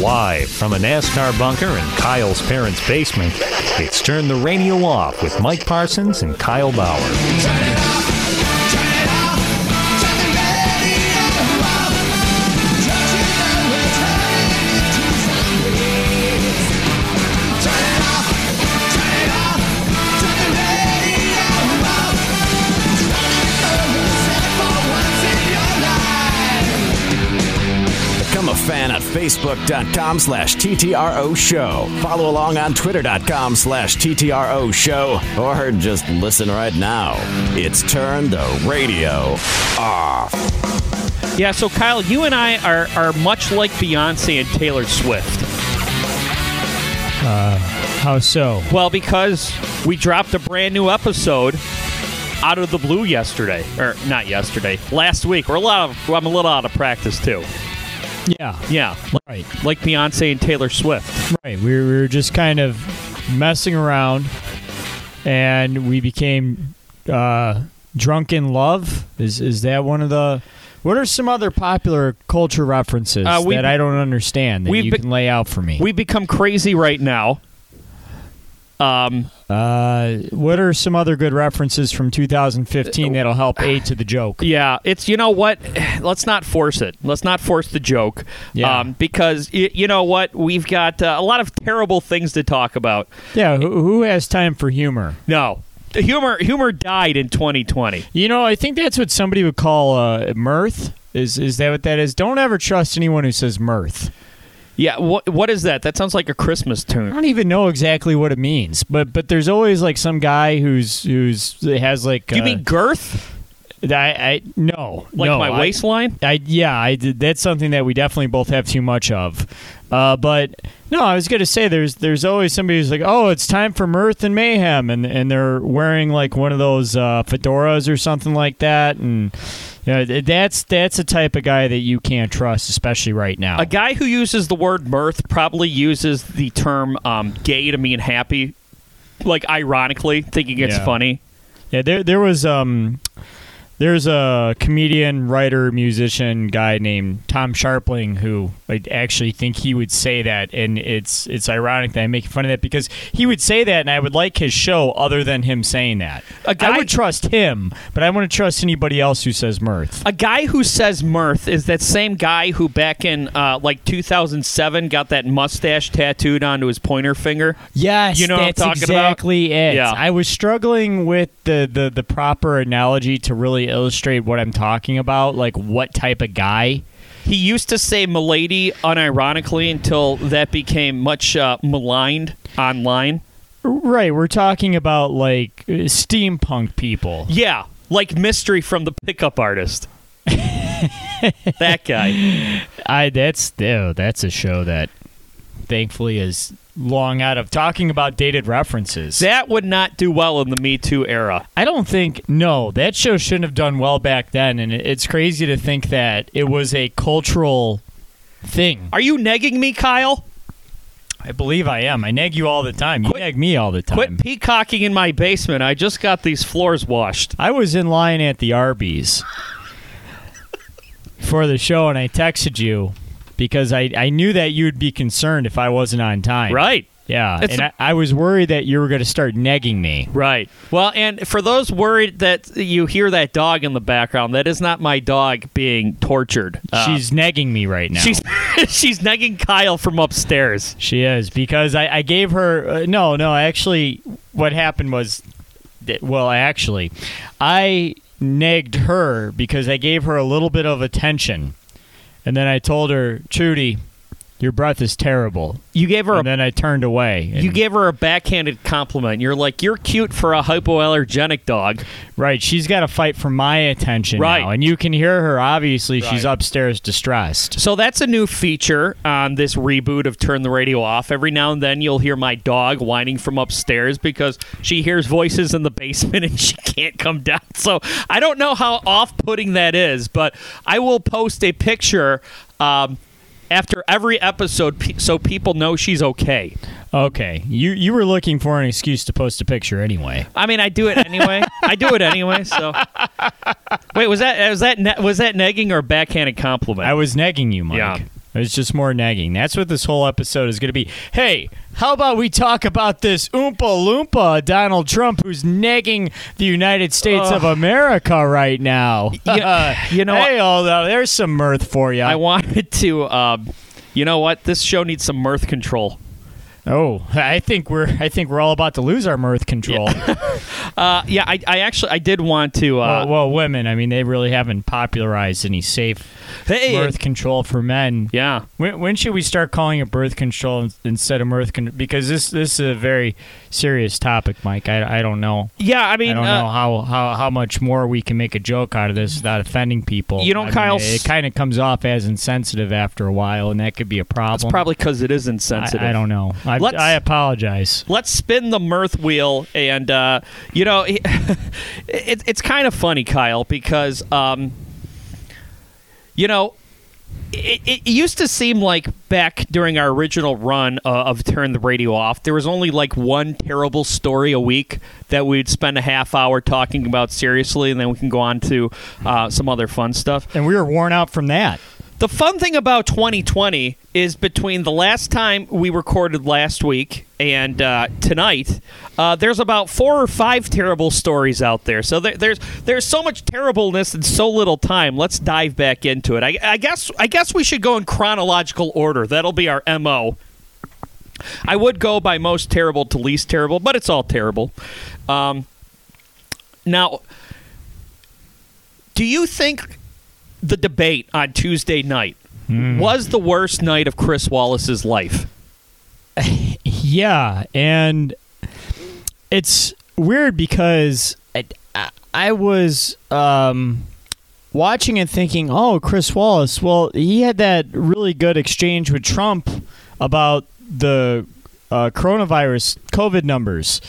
Live from a NASCAR bunker in Kyle's parents' basement, it's Turn the Radio Off with Mike Parsons and Kyle Bauer. Fan at Facebook.com/TTRO Show. Follow along on Twitter.com/TTRO Show. Or just listen right now. It's Turn the Radio Off. Yeah, so Kyle, you and I are much like Beyonce and Taylor Swift. How so? Well, because we dropped a brand new episode out of the blue yesterday. Or not yesterday, last week. I'm a little out of practice, too. Yeah, right. Like Beyonce and Taylor Swift. Right, we were just kind of messing around, and we became drunk in love. Is that one of the? What are some other popular culture references that I don't understand that you can lay out for me? We've become crazy right now. What are some other good references from 2015 that'll help aid to the joke? Yeah, it's, you know what? Let's not force it. Let's not force the joke. Yeah. Because, you know what? We've got a lot of terrible things to talk about. Yeah, who has time for humor? No. Humor died in 2020. You know, I think that's what somebody would call mirth. Is that what that is? Don't ever trust anyone who says mirth. Yeah, what is that? That sounds like a Christmas tune. I don't even know exactly what it means, but there's always like some guy who's has like. Do you mean girth? I no, like no, my waistline. I did. That's something that we definitely both have too much of. But no, I was gonna say there's always somebody who's like, oh, it's time for mirth and mayhem, and they're wearing like one of those fedoras or something like that, and. Yeah, that's a type of guy that you can't trust, especially right now. A guy who uses the word mirth probably uses the term gay to mean happy, like ironically, thinking it's funny. Yeah, there's a comedian, writer, musician guy named Tom Sharpling who I actually think he would say that, and it's ironic that I'm making fun of that because he would say that, and I would like his show other than him saying that. I would trust him, but I wouldn't trust anybody else who says mirth. A guy who says mirth is that same guy who back in 2007 got that mustache tattooed onto his pointer finger. Yes, you know that's what I'm talking exactly about? It. Yeah. I was struggling with the proper analogy to really illustrate what I'm talking about, like what type of guy. He used to say milady unironically until that became much maligned online. Right, we're talking about like steampunk people. Yeah, like Mystery from The Pickup Artist. That guy. That's a show that thankfully is long out of talking about dated references. That would not do well in the Me Too era. I don't think, no, that show shouldn't have done well back then, and it's crazy to think that it was a cultural thing. Are you negging me, Kyle? I believe I am. I neg you all the time. You neg me all the time. Quit peacocking in my basement. I just got these floors washed. I was in line at the Arby's for the show, and I texted you. Because I knew that you'd be concerned if I wasn't on time. Right. Yeah. It's and I was worried that you were going to start negging me. Right. Well, and for those worried that you hear that dog in the background, that is not my dog being tortured. She's negging me right now. She's negging Kyle from upstairs. She is. Because I gave her... actually, what happened was... I negged her because I gave her a little bit of attention. And then I told her, Trudy, your breath is terrible. You gave her, and then I turned away. You gave her a backhanded compliment. You're like, you're cute for a hypoallergenic dog. Right. She's got to fight for my attention now, and you can hear her. Obviously, she's upstairs distressed. So that's a new feature on this reboot of Turn the Radio Off. Every now and then, you'll hear my dog whining from upstairs because she hears voices in the basement and she can't come down. So I don't know how off-putting that is, but I will post a picture. After every episode, so people know she's okay. Okay. You were looking for an excuse to post a picture anyway. I mean, I do it anyway. So wait, was that negging or backhanded compliment? I was negging you, Mike. Yeah. It's just more nagging. That's what this whole episode is going to be. Hey, how about we talk about this Oompa Loompa Donald Trump who's nagging the United States of America right now? Hey, although, there's some mirth for you. I wanted to, you know what? This show needs some mirth control. Oh, I think we're all about to lose our mirth control. Yeah, I did want to. Women. I mean, they really haven't popularized any safe birth control for men. Yeah. When should we start calling it birth control instead of mirth control? Because this is a very serious topic, Mike. I don't know. Yeah, I mean, I don't know how much more we can make a joke out of this without offending people. You know, Kyle, it kind of comes off as insensitive after a while, and that could be a problem. It's probably because it is insensitive. I don't know. I apologize. Let's spin the mirth wheel, and it's kind of funny, Kyle, because it used to seem like back during our original run of Turn the Radio Off, there was only like one terrible story a week that we'd spend a half hour talking about seriously, and then we can go on to some other fun stuff. And we were worn out from that. The fun thing about 2020 is between the last time we recorded last week and tonight, there's about 4 or 5 terrible stories out there. So there's so much terribleness in so little time. Let's dive back into it. I guess we should go in chronological order. That'll be our MO. I would go by most terrible to least terrible, but it's all terrible. Now, do you think the debate on Tuesday night was the worst night of Chris Wallace's life? Yeah, and it's weird because I was watching and thinking, oh, Chris Wallace, well, he had that really good exchange with Trump about the coronavirus COVID numbers.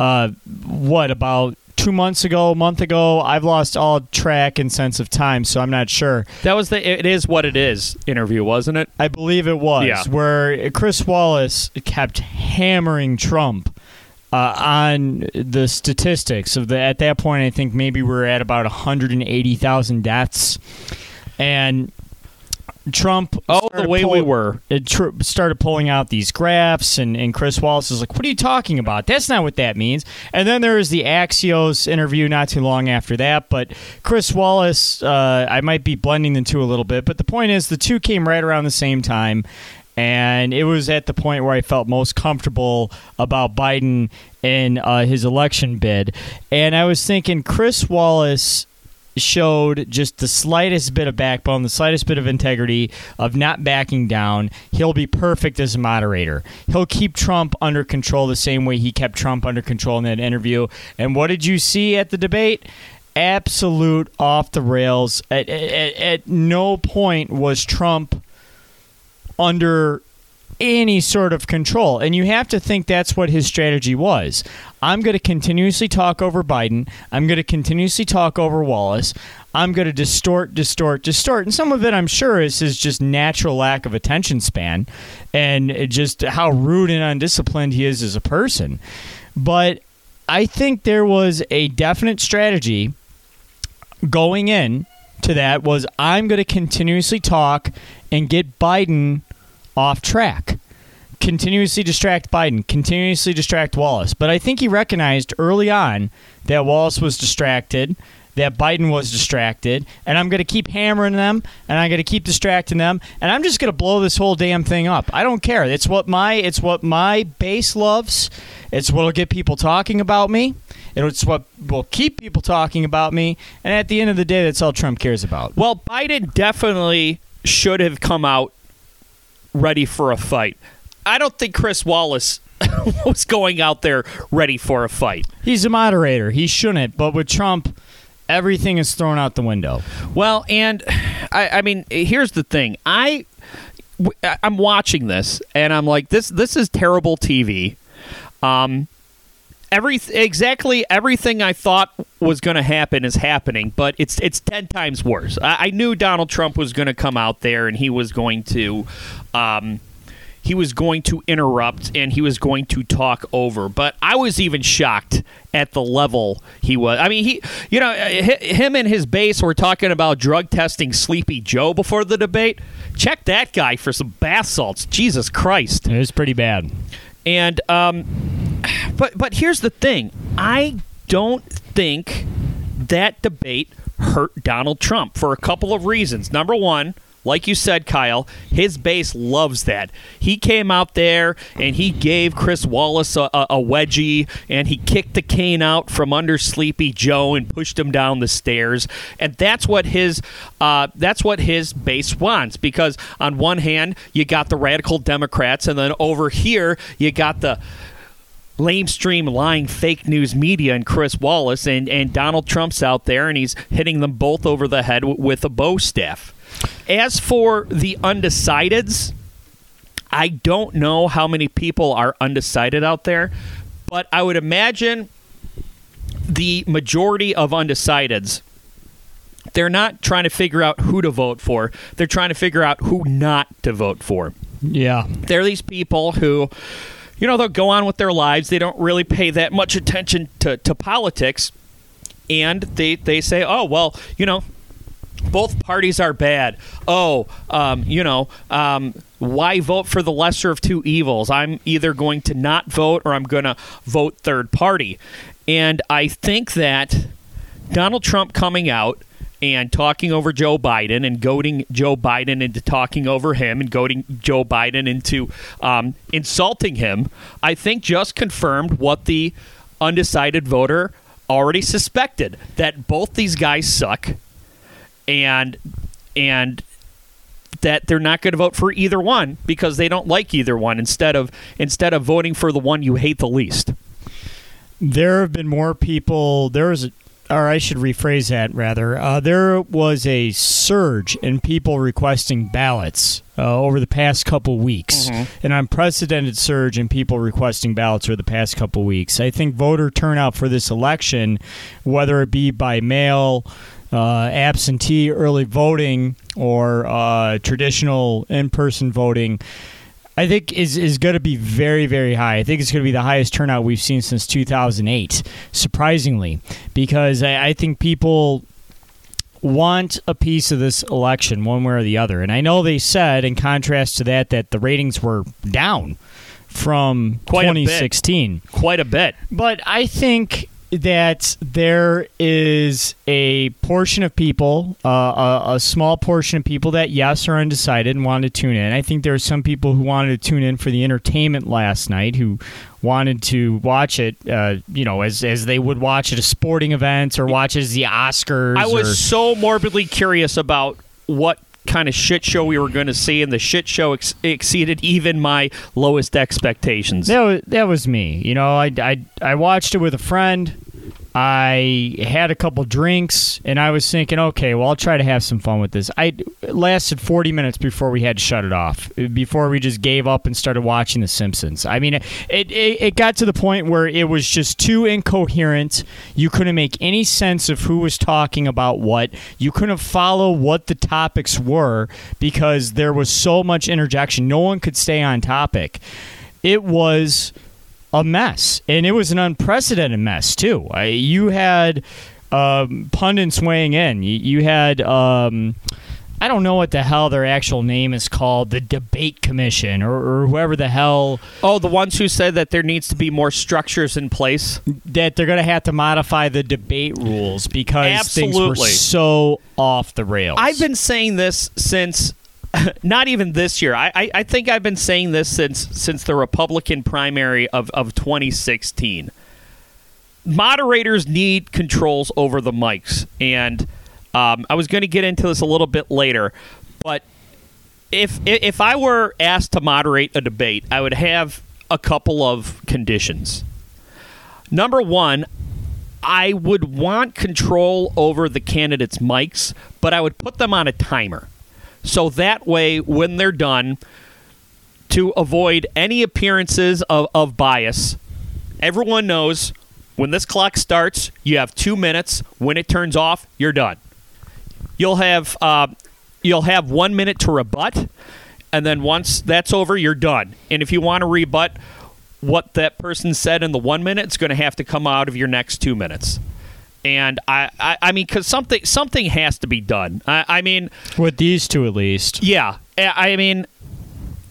About 2 months ago, a month ago? I've lost all track and sense of time, so I'm not sure. That was the It Is What It Is interview, wasn't it? I believe it was, yeah. Where Chris Wallace kept hammering Trump on the statistics. At that point, I think maybe we were at about 180,000 deaths. And Trump started pulling out these graphs, and Chris Wallace was like, what are you talking about? That's not what that means. And then there was the Axios interview not too long after that, but Chris Wallace, I might be blending the two a little bit, but the point is the two came right around the same time, and it was at the point where I felt most comfortable about Biden in his election bid. And I was thinking Chris Wallace showed just the slightest bit of backbone, the slightest bit of integrity of not backing down. He'll be perfect as a moderator. He'll keep Trump under control the same way he kept Trump under control in that interview. And what did you see at the debate? Absolute off the rails. At no point was Trump under any sort of control. And you have to think that's what his strategy was. I'm going to continuously talk over Biden. I'm going to continuously talk over Wallace. I'm going to distort. And some of it, I'm sure, is his just natural lack of attention span and just how rude and undisciplined he is as a person. But I think there was a definite strategy going in to that was I'm going to continuously talk and get Biden off track, continuously distract Biden, continuously distract Wallace. But I think he recognized early on that Wallace was distracted, that Biden was distracted, and I'm going to keep hammering them, and I'm going to keep distracting them, and I'm just going to blow this whole damn thing up. I don't care. It's what my base loves. It's what will get people talking about me. It's what will keep people talking about me. And at the end of the day, that's all Trump cares about. Well, Biden definitely should have come out ready for a fight. I don't think Chris Wallace was going out there ready for a fight. He's a moderator. He shouldn't. But with Trump, everything is thrown out the window. Well, and I mean, here's the thing. I'm watching this, and I'm like, this is terrible TV. Everything I thought was going to happen is happening, but it's 10 times worse. I knew Donald Trump was going to come out there, and he was going to, he was going to interrupt and he was going to talk over. But I was even shocked at the level he was. I mean, him and his base were talking about drug testing Sleepy Joe before the debate. Check that guy for some bath salts. Jesus Christ. It was pretty bad. And but here's the thing. I don't think that debate hurt Donald Trump for a couple of reasons. Number one, like you said, Kyle, his base loves that. He came out there and he gave Chris Wallace a wedgie, and he kicked the cane out from under Sleepy Joe and pushed him down the stairs. And that's what his base wants, because on one hand you got the radical Democrats, and then over here you got the lamestream lying fake news media and Chris Wallace, and Donald Trump's out there and he's hitting them both over the head with a bow staff. As for the undecideds, I don't know how many people are undecided out there, but I would imagine the majority of undecideds, they're not trying to figure out who to vote for. They're trying to figure out who not to vote for. Yeah. They're these people who, you know, they'll go on with their lives. They don't really pay that much attention to politics. And they say, oh, well, you know, both parties are bad. Oh, why vote for the lesser of two evils? I'm either going to not vote or I'm going to vote third party. And I think that Donald Trump coming out and talking over Joe Biden and goading Joe Biden into talking over him and goading Joe Biden into insulting him, I think just confirmed what the undecided voter already suspected, that both these guys suck and that they're not going to vote for either one because they don't like either one, instead of voting for the one you hate the least. There have been more people, or I should rephrase that, rather. There was a surge in people requesting ballots over the past couple weeks. Mm-hmm. An unprecedented surge in people requesting ballots over the past couple weeks. I think voter turnout for this election, whether it be by mail, absentee early voting, or traditional in-person voting, I think is going to be very, very high. I think it's going to be the highest turnout we've seen since 2008, surprisingly, because I think people want a piece of this election one way or the other. And I know they said, in contrast to that the ratings were down from 2016. Quite a bit. But I think that there is a portion of people, a small portion of people that, yes, are undecided and want to tune in. I think there are some people who wanted to tune in for the entertainment last night, who wanted to watch it, as they would watch at a sporting event or watch as the Oscars. I was so morbidly curious about what kind of shit show we were going to see, and the shit show exceeded even my lowest expectations. That was me. You know, I watched it with a friend. I had a couple drinks, and I was thinking, okay, well, I'll try to have some fun with this. It lasted 40 minutes before we had to shut it off, before we just gave up and started watching The Simpsons. I mean, it got to the point where it was just too incoherent. You couldn't make any sense of who was talking about what. You couldn't follow what the topics were because there was so much interjection. No one could stay on topic. It was a mess, and it was an unprecedented mess too. You had pundits weighing in. You had I don't know what the hell their actual name is called, the debate commission or whoever the hell. Oh, the ones who said that there needs to be more structures in place, that they're going to have to modify the debate rules because Absolutely. Things were so off the rails. I've been saying this since. Not even this year. I think I've been saying this since the Republican primary of 2016. Moderators need controls over the mics. And I was going to get into this a little bit later. But if I were asked to moderate a debate, I would have a couple of conditions. Number one, I would want control over the candidates' mics, but I would put them on a timer. So that way, when they're done, to avoid any appearances of bias, everyone knows when this clock starts, you have 2 minutes. When it turns off, you're done. You'll have 1 minute to rebut, And then once that's over, you're done. And if you want to rebut what that person said in the 1 minute, it's going to have to come out of your next 2 minutes. And I mean, because something has to be done. I mean, with these two at least. Yeah, I mean,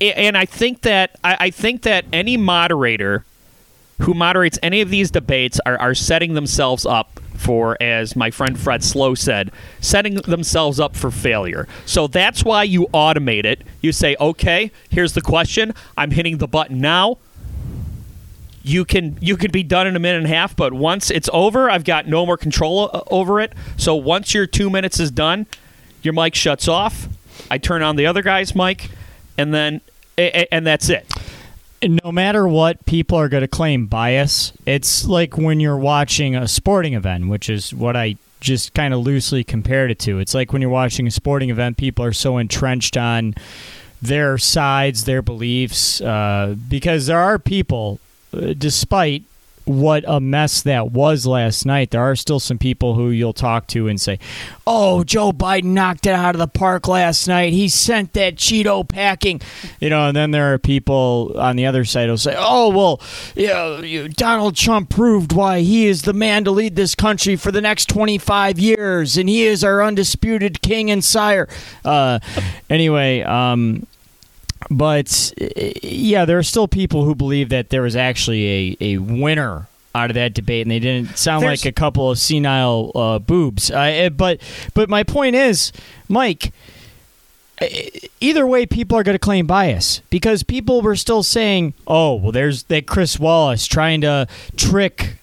and I think that any moderator who moderates any of these debates are setting themselves up for, as my friend Fred Slow said, setting themselves up for failure. So that's why you automate it. You say, okay, here's the question. I'm hitting the button now. You can be done in a minute and a half, but once it's over, I've got no more control over it. So once your 2 minutes is done, your mic shuts off. I turn on the other guy's mic, and that's it. No matter what, people are going to claim bias. It's like when you're watching a sporting event, which is what I just kind of loosely compared it to. It's like when you're watching a sporting event, people are so entrenched on their sides, their beliefs, because there are people, despite what a mess that was last night, there are still some people who you'll talk to and say, oh, Joe Biden knocked it out of the park last night. He sent that Cheeto packing. You know, and then there are people on the other side who'll say, oh, well, you know, Donald Trump proved why he is the man to lead this country for the next 25 years, and he is our undisputed king and sire. But, yeah, there are still people who believe that there was actually a winner out of that debate, and they didn't sound like a couple of senile boobs. But my point is, Mike, either way, people are going to claim bias because people were still saying, oh, well, there's that Chris Wallace trying to trick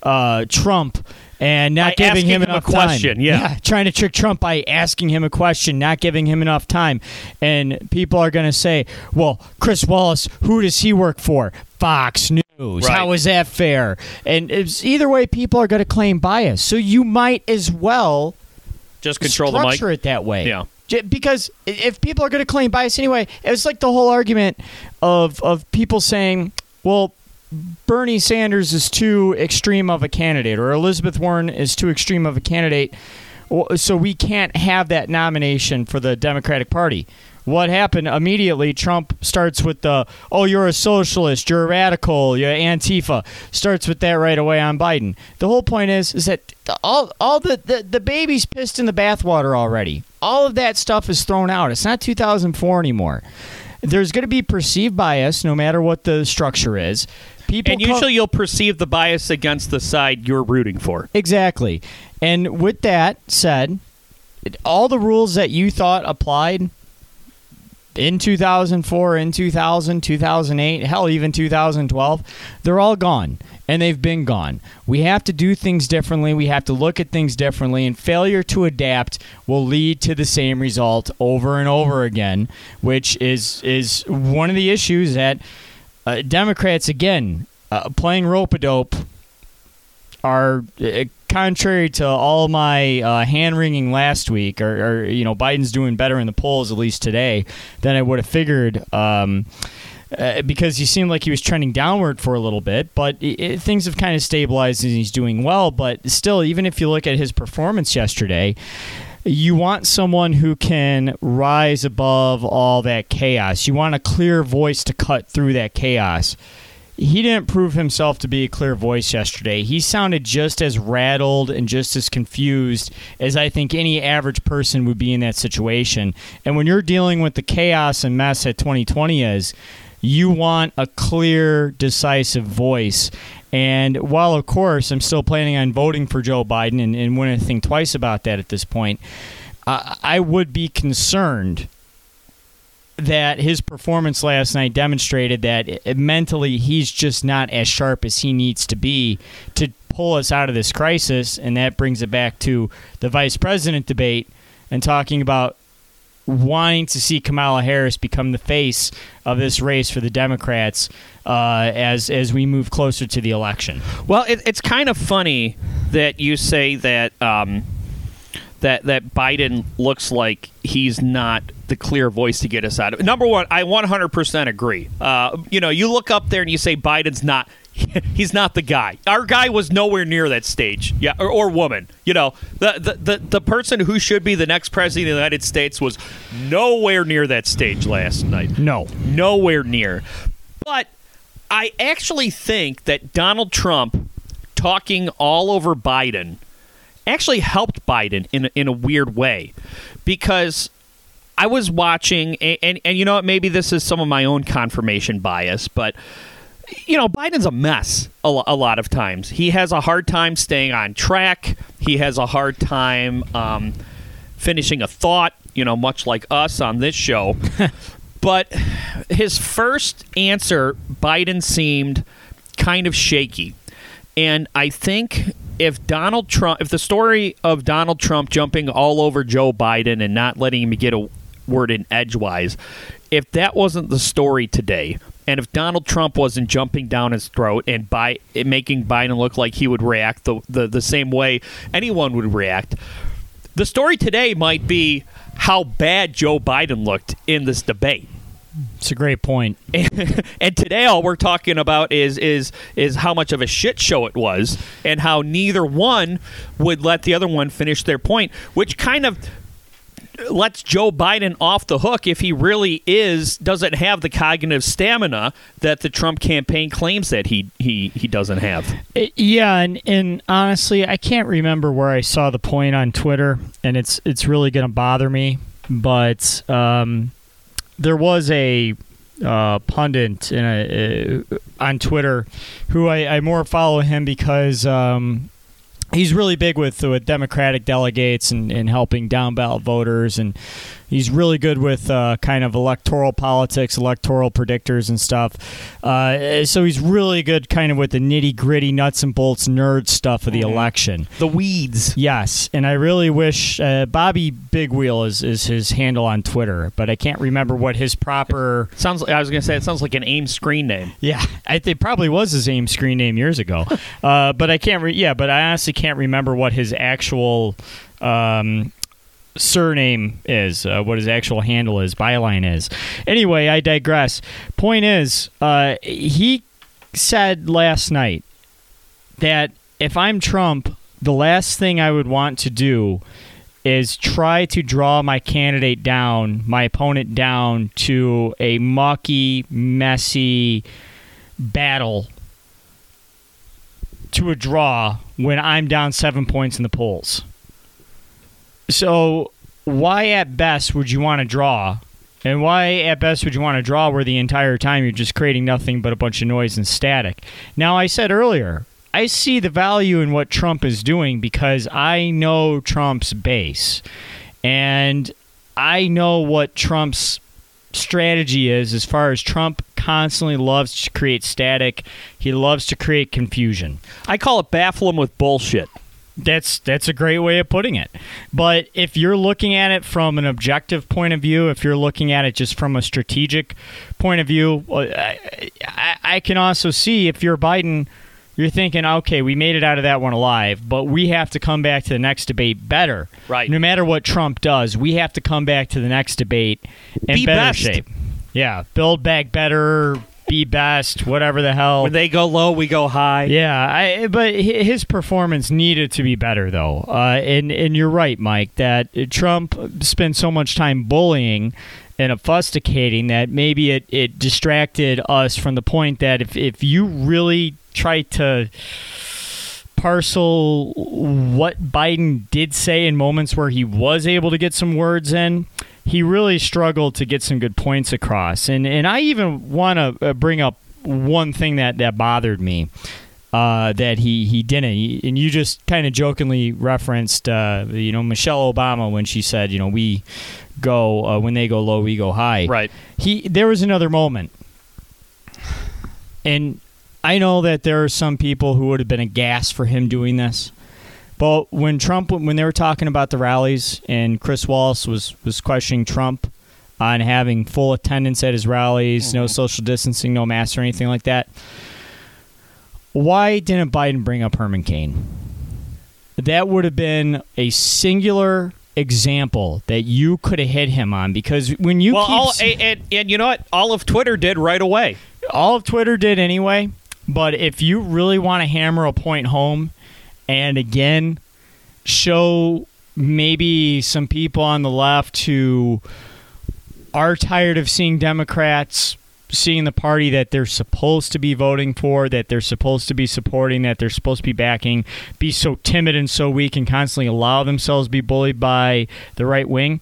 Trump. And not giving him enough question, time. Yeah, trying to trick Trump by asking him a question, not giving him enough time. And people are going to say, well, Chris Wallace, who does he work for? Fox News. Right. How is that fair? And either way, people are going to claim bias. So you might as well just control the mic. Structure it that way. Yeah. Because if people are going to claim bias anyway, it's like the whole argument of people saying, well, Bernie Sanders is too extreme of a candidate, or Elizabeth Warren is too extreme of a candidate, so we can't have that nomination for the Democratic Party. What happened immediately, Trump starts with the, oh, you're a socialist, you're a radical, you're Antifa, starts with that right away on Biden. The whole point is that all the baby's pissed in the bathwater already. All of that stuff is thrown out. It's not 2004 anymore. There's going to be perceived bias no matter what the structure is. People and usually you'll perceive the bias against the side you're rooting for. Exactly. And with that said, all the rules that you thought applied in 2004, in 2000, 2008, hell, even 2012, they're all gone. And they've been gone. We have to do things differently. We have to look at things differently. And failure to adapt will lead to the same result over and over again, which is one of the issues that Democrats, again, playing rope-a-dope, are contrary to all my hand-wringing last week, or you know, Biden's doing better in the polls, at least today, than I would have figured. Because he seemed like he was trending downward for a little bit, but things have kind of stabilized and he's doing well. But still, even if you look at his performance yesterday, you want someone who can rise above all that chaos. You want a clear voice to cut through that chaos. He didn't prove himself to be a clear voice yesterday. He sounded just as rattled and just as confused as I think any average person would be in that situation. And when you're dealing with the chaos and mess that 2020 is, you want a clear, decisive voice. And while, of course, I'm still planning on voting for Joe Biden and wouldn't think twice about that at this point, I would be concerned that his performance last night demonstrated that mentally he's just not as sharp as he needs to be to pull us out of this crisis. And that brings it back to the vice president debate and talking about wanting to see Kamala Harris become the face of this race for the Democrats as we move closer to the election. Well, it's kind of funny that you say that that Biden looks like he's not the clear voice to get us out of it. Number one, I 100% agree. You look up there and you say Biden's not. he's not the guy. Our guy was nowhere near that stage. Yeah, or woman. You know, the person who should be the next president of the United States was nowhere near that stage last night. No. Nowhere near. But I actually think that Donald Trump talking all over Biden actually helped Biden in a weird way, because I was watching, and you know what, maybe this is some of my own confirmation bias, but you know, Biden's a mess a lot of times. He has a hard time staying on track. He has a hard time finishing a thought, you know, much like us on this show. But his first answer, Biden seemed kind of shaky. And I think if the story of Donald Trump jumping all over Joe Biden and not letting him get a word in edgewise, if that wasn't the story today, and if Donald Trump wasn't jumping down his throat and by making Biden look like he would react the same way anyone would react, the story today might be how bad Joe Biden looked in this debate. It's a great point. And today all we're talking about is how much of a shit show it was and how neither one would let the other one finish their point, which kind of lets Joe Biden off the hook if he really doesn't have the cognitive stamina that the Trump campaign claims that he doesn't have. Yeah, and honestly, I can't remember where I saw the point on Twitter, and it's really going to bother me, but there was a pundit on Twitter who I more follow him because he's really big with Democratic delegates and helping down-ballot voters, and he's really good with kind of electoral politics, electoral predictors and stuff. So he's really good kind of with the nitty-gritty, nuts-and-bolts nerd stuff of the election. The weeds. Yes, and I really wish Bobby Big Wheel is his handle on Twitter, but I can't remember what his proper... I was going to say, it sounds like an AIM screen name. Yeah, it probably was his AIM screen name years ago. But I can't... but I honestly can't remember what his actual surname is, what his actual handle is, byline is. Anyway, I digress. Point is, he said last night that if I'm Trump, the last thing I would want to do is try to draw my candidate down, my opponent down to a mucky, messy battle to a draw when I'm down 7 points in the polls. So why at best would you want to draw? And why at best would you want to draw where the entire time you're just creating nothing but a bunch of noise and static? Now, I said earlier, I see the value in what Trump is doing because I know Trump's base. And I know what Trump's strategy is as far as Trump constantly loves to create static. He loves to create confusion. I call it baffle him with bullshit. That's a great way of putting it. But if you're looking at it from an objective point of view, if you're looking at it just from a strategic point of view, I can also see if you're Biden, you're thinking, okay, we made it out of that one alive, but we have to come back to the next debate better. Right. No matter what Trump does, we have to come back to the next debate in better shape. Yeah, build back better, be best, whatever the hell. When they go low, we go high. Yeah, but his performance needed to be better, though. And you're right, Mike, that Trump spent so much time bullying and obfuscating that maybe it distracted us from the point that if you really try to parcel what Biden did say in moments where he was able to get some words in, he really struggled to get some good points across. And I even want to bring up one thing that bothered me that he didn't. And you just kind of jokingly referenced, Michelle Obama when she said, we go, when they go low, we go high. Right. There was another moment. And I know that there are some people who would have been aghast for him doing this. But when they were talking about the rallies and Chris Wallace was questioning Trump on having full attendance at his rallies, no social distancing, no masks or anything like that, why didn't Biden bring up Herman Cain? That would have been a singular example that you could have hit him on, because when you all of Twitter did anyway. But if you really want to hammer a point home and, again, show maybe some people on the left who are tired of seeing Democrats, seeing the party that they're supposed to be voting for, that they're supposed to be supporting, that they're supposed to be backing, be so timid and so weak and constantly allow themselves to be bullied by the right wing.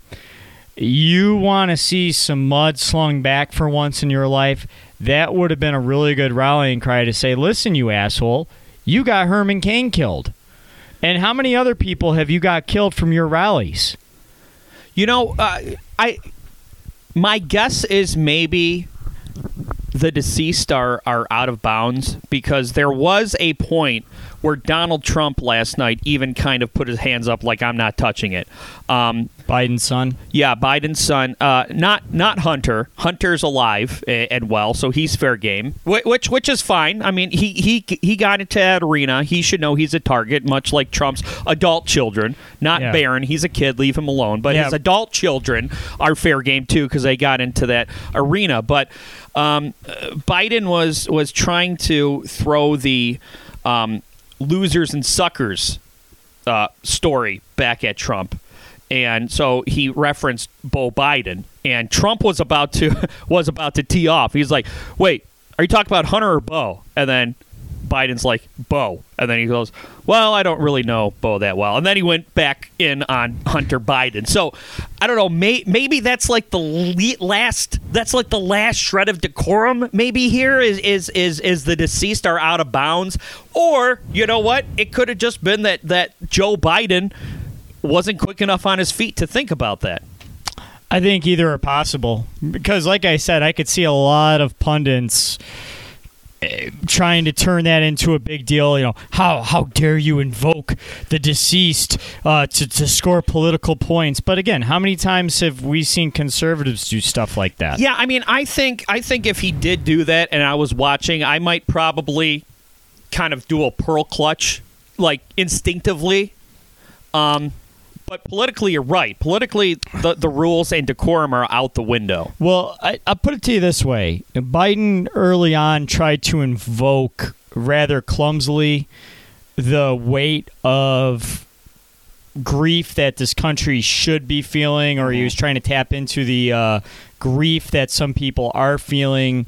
You want to see some mud slung back for once in your life. That would have been a really good rallying cry to say, listen, you asshole, you got Herman Cain killed. And how many other people have you got killed from your rallies? You know, my guess is maybe the deceased are out of bounds, because there was a point where Donald Trump last night even kind of put his hands up like, I'm not touching it. Biden's son? Yeah, Biden's son. Not Hunter. Hunter's alive and well, so he's fair game, which is fine. I mean, he got into that arena. He should know he's a target, much like Trump's adult children. Not Barron. He's a kid. Leave him alone. But his adult children are fair game, too, because they got into that arena. But Biden was trying to throw the losers and suckers story back at Trump. And so he referenced Bo Biden, and Trump was about to tee off. He's like, wait, are you talking about Hunter or Bo? And then Biden's like, Bo. And then he goes, well, I don't really know Bo that well. And then he went back in on Hunter Biden. So I don't know. Maybe that's like the last shred of decorum. Maybe here is the deceased are out of bounds, or you know what? It could have just been that Joe Biden wasn't quick enough on his feet to think about that. I think either are possible, because like I said, I could see a lot of pundits trying to turn that into a big deal. You know, how dare you invoke the deceased to score political points? But again, how many times have we seen conservatives do stuff like that? Yeah, I mean, I think if he did do that and I was watching, I might probably kind of do a pearl clutch, like instinctively. But politically, you're right. Politically, the rules and decorum are out the window. Well, I'll put it to you this way. Biden early on tried to invoke rather clumsily the weight of grief that this country should be feeling, or he was trying to tap into the grief that some people are feeling.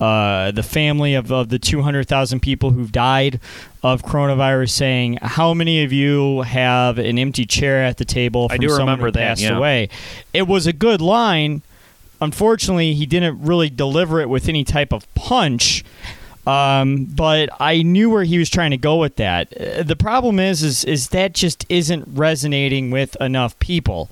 The family of the 200,000 people who've died of coronavirus, saying, how many of you have an empty chair at the table from someone who passed away? It was a good line. Unfortunately, he didn't really deliver it with any type of punch, but I knew where he was trying to go with that. The problem is that just isn't resonating with enough people.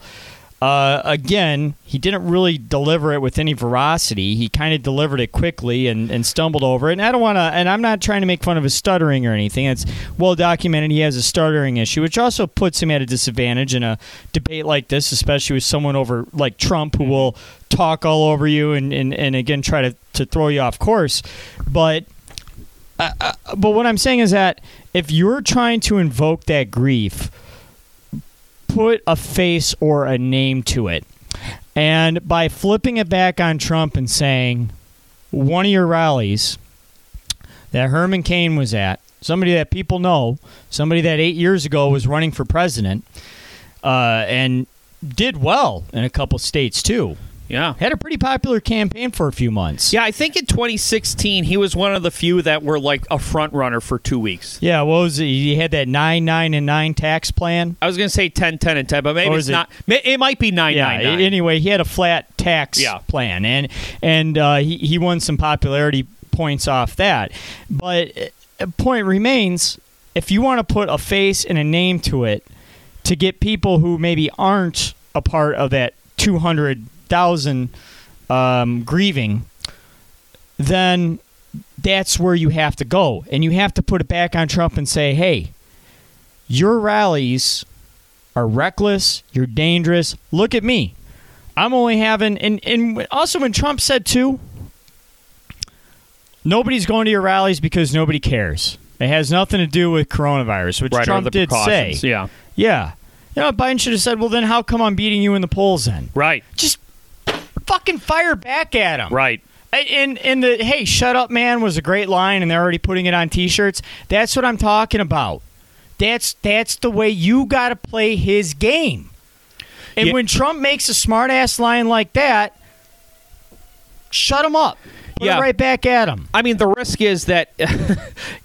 Again, he didn't really deliver it with any veracity. He kind of delivered it quickly and stumbled over it. And I don't want to, and I'm not trying to make fun of his stuttering or anything. It's well documented he has a stuttering issue, which also puts him at a disadvantage in a debate like this, especially with someone over like Trump, who will talk all over you and again try to throw you off course. But what I'm saying is that if you're trying to invoke that grief, put a face or a name to it. And by flipping it back on Trump and saying, one of your rallies that Herman Cain was at, somebody that people know, somebody that 8 years ago was running for president and did well in a couple states too. Yeah. Had a pretty popular campaign for a few months. Yeah, I think in 2016, he was one of the few that were like a front runner for 2 weeks. Yeah, what was it? He had that 9-9-9 tax plan. I was going to say 10-10-10, but maybe it's not. It might be 9-9-9. Anyway, he had a flat tax plan, and he won some popularity points off that. But point remains, if you want to put a face and a name to it to get people who maybe aren't a part of that 200,000 grieving, then that's where you have to go, and you have to put it back on Trump and say, hey, your rallies are reckless, you're dangerous, look at me, I'm only having, and also when Trump said too, nobody's going to your rallies because nobody cares, it has nothing to do with coronavirus, which right, Trump did say. Yeah, you know, Biden should have said, well then how come I'm beating you in the polls then? Right. Just fucking fire back at him. Right. And the "hey, shut up, man" was a great line, and they're already putting it on T-shirts. That's what I'm talking about. That's the way you got to play his game. And when Trump makes a smart-ass line like that, shut him up. Put it right back at him. I mean, the risk is that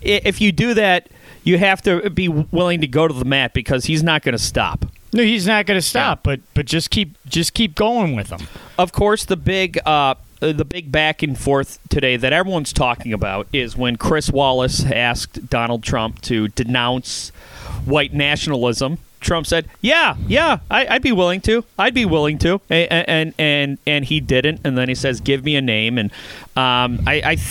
if you do that, you have to be willing to go to the mat because he's not going to stop. No, he's not going to stop, but just keep going with him. Of course, the big back and forth today that everyone's talking about is when Chris Wallace asked Donald Trump to denounce white nationalism. Trump said, yeah, I'd be willing to. And he didn't. And then he says, give me a name. And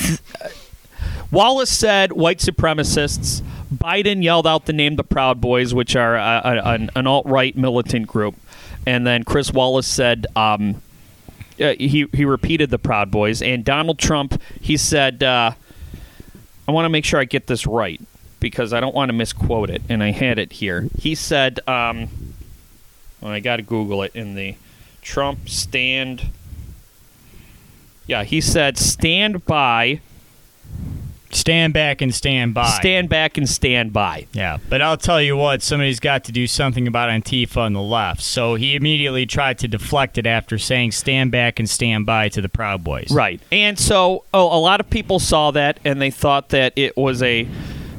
Wallace said white supremacists. Biden yelled out the name the Proud Boys, which are an alt-right militant group. And then Chris Wallace said he repeated the Proud Boys. And Donald Trump, he said, I want to make sure I get this right, because I don't want to misquote it, and I had it here. He said, I got to Google it in the Trump stand. Yeah, he said, stand back and stand by. Yeah, but I'll tell you what, somebody's got to do something about Antifa on the left. So he immediately tried to deflect it after saying stand back and stand by to the Proud Boys. Right. And so a lot of people saw that, and they thought that it was a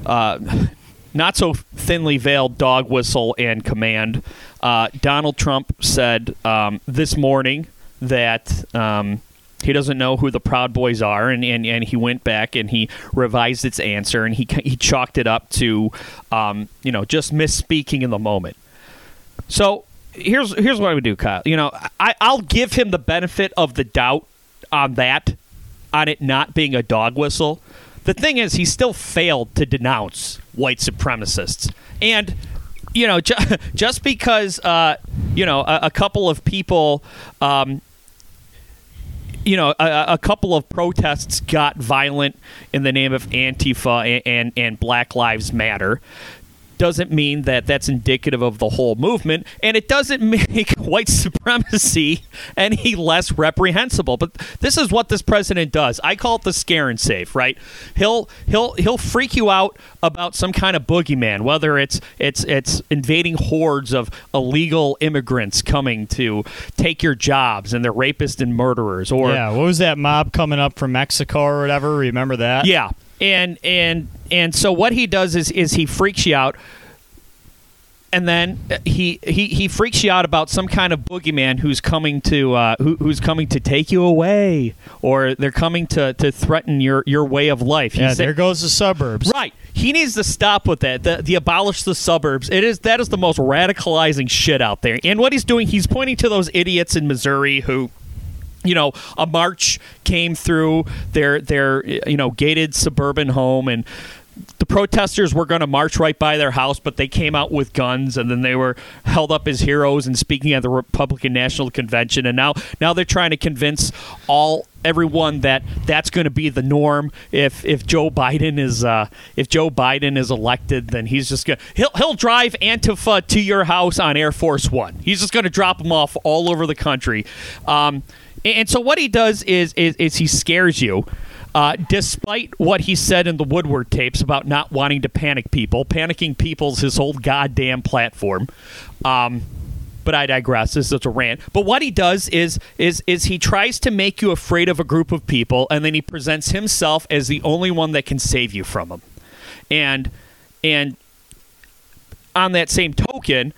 not so thinly veiled dog whistle and command. Donald Trump said this morning that he doesn't know who the Proud Boys are, and he went back and he revised its answer, and he chalked it up to just misspeaking in the moment. So here's what I would do, Kyle. I'll give him the benefit of the doubt on it not being a dog whistle. The thing is, he still failed to denounce white supremacists. And, just because, a couple of people, a couple of protests got violent in the name of Antifa and Black Lives Matter doesn't mean that that's indicative of the whole movement, and it doesn't make white supremacy any less reprehensible. But this is what this president does. I call it the scare and save, right? He'll freak you out about some kind of boogeyman, whether it's invading hordes of illegal immigrants coming to take your jobs and they're rapists and murderers, or what was that mob coming up from Mexico or whatever? Remember that? Yeah. And so what he does is he freaks you out, and then he freaks you out about some kind of boogeyman who's coming to who's coming to take you away, or they're coming to threaten your way of life. Yeah, there goes the suburbs. Right. He needs to stop with that. The abolish the suburbs. That is the most radicalizing shit out there. And what he's doing, he's pointing to those idiots in Missouri who. A march came through their gated suburban home, and the protesters were going to march right by their house, but they came out with guns, and then they were held up as heroes and speaking at the Republican National Convention, and now they're trying to convince everyone that that's going to be the norm. If Joe Biden is elected, then he's just going to he'll drive Antifa to your house on Air Force One. He's just going to drop them off all over the country. And so what he does is he scares you. Despite what he said in the Woodward tapes about not wanting to panic people, panicking people's his whole goddamn platform. But I digress. This is a rant. But what he does is he tries to make you afraid of a group of people, and then he presents himself as the only one that can save you from them. And on that same token,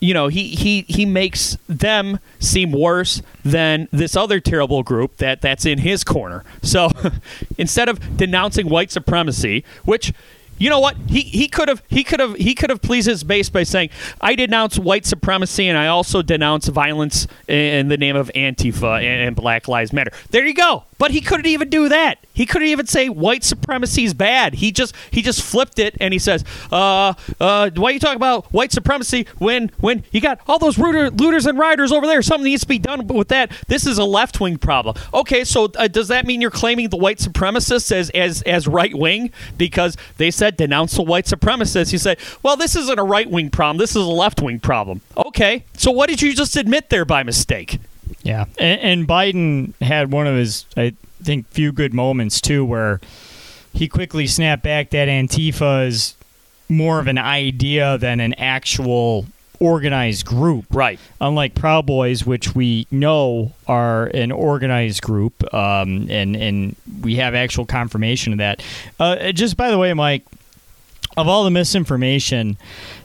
he makes them seem worse than this other terrible group that's in his corner. So instead of denouncing white supremacy, which he could have pleased his base by saying, I denounce white supremacy and I also denounce violence in the name of Antifa and Black Lives Matter. There you go. But he couldn't even do that. He couldn't even say white supremacy is bad. He just flipped it, and he says, why are you talking about white supremacy when you got all those looters and rioters over there? Something needs to be done with that. This is a left-wing problem. Okay, so does that mean you're claiming the white supremacists as right-wing? Because they said denounce the white supremacists. He said, well, this isn't a right-wing problem. This is a left-wing problem. Okay, so what did you just admit there by mistake? Yeah, and Biden had one of his think, few good moments, too, where he quickly snapped back that Antifa is more of an idea than an actual organized group. Right. Unlike Proud Boys, which we know are an organized group, and we have actual confirmation of that. Just by the way, Mike, of all the misinformation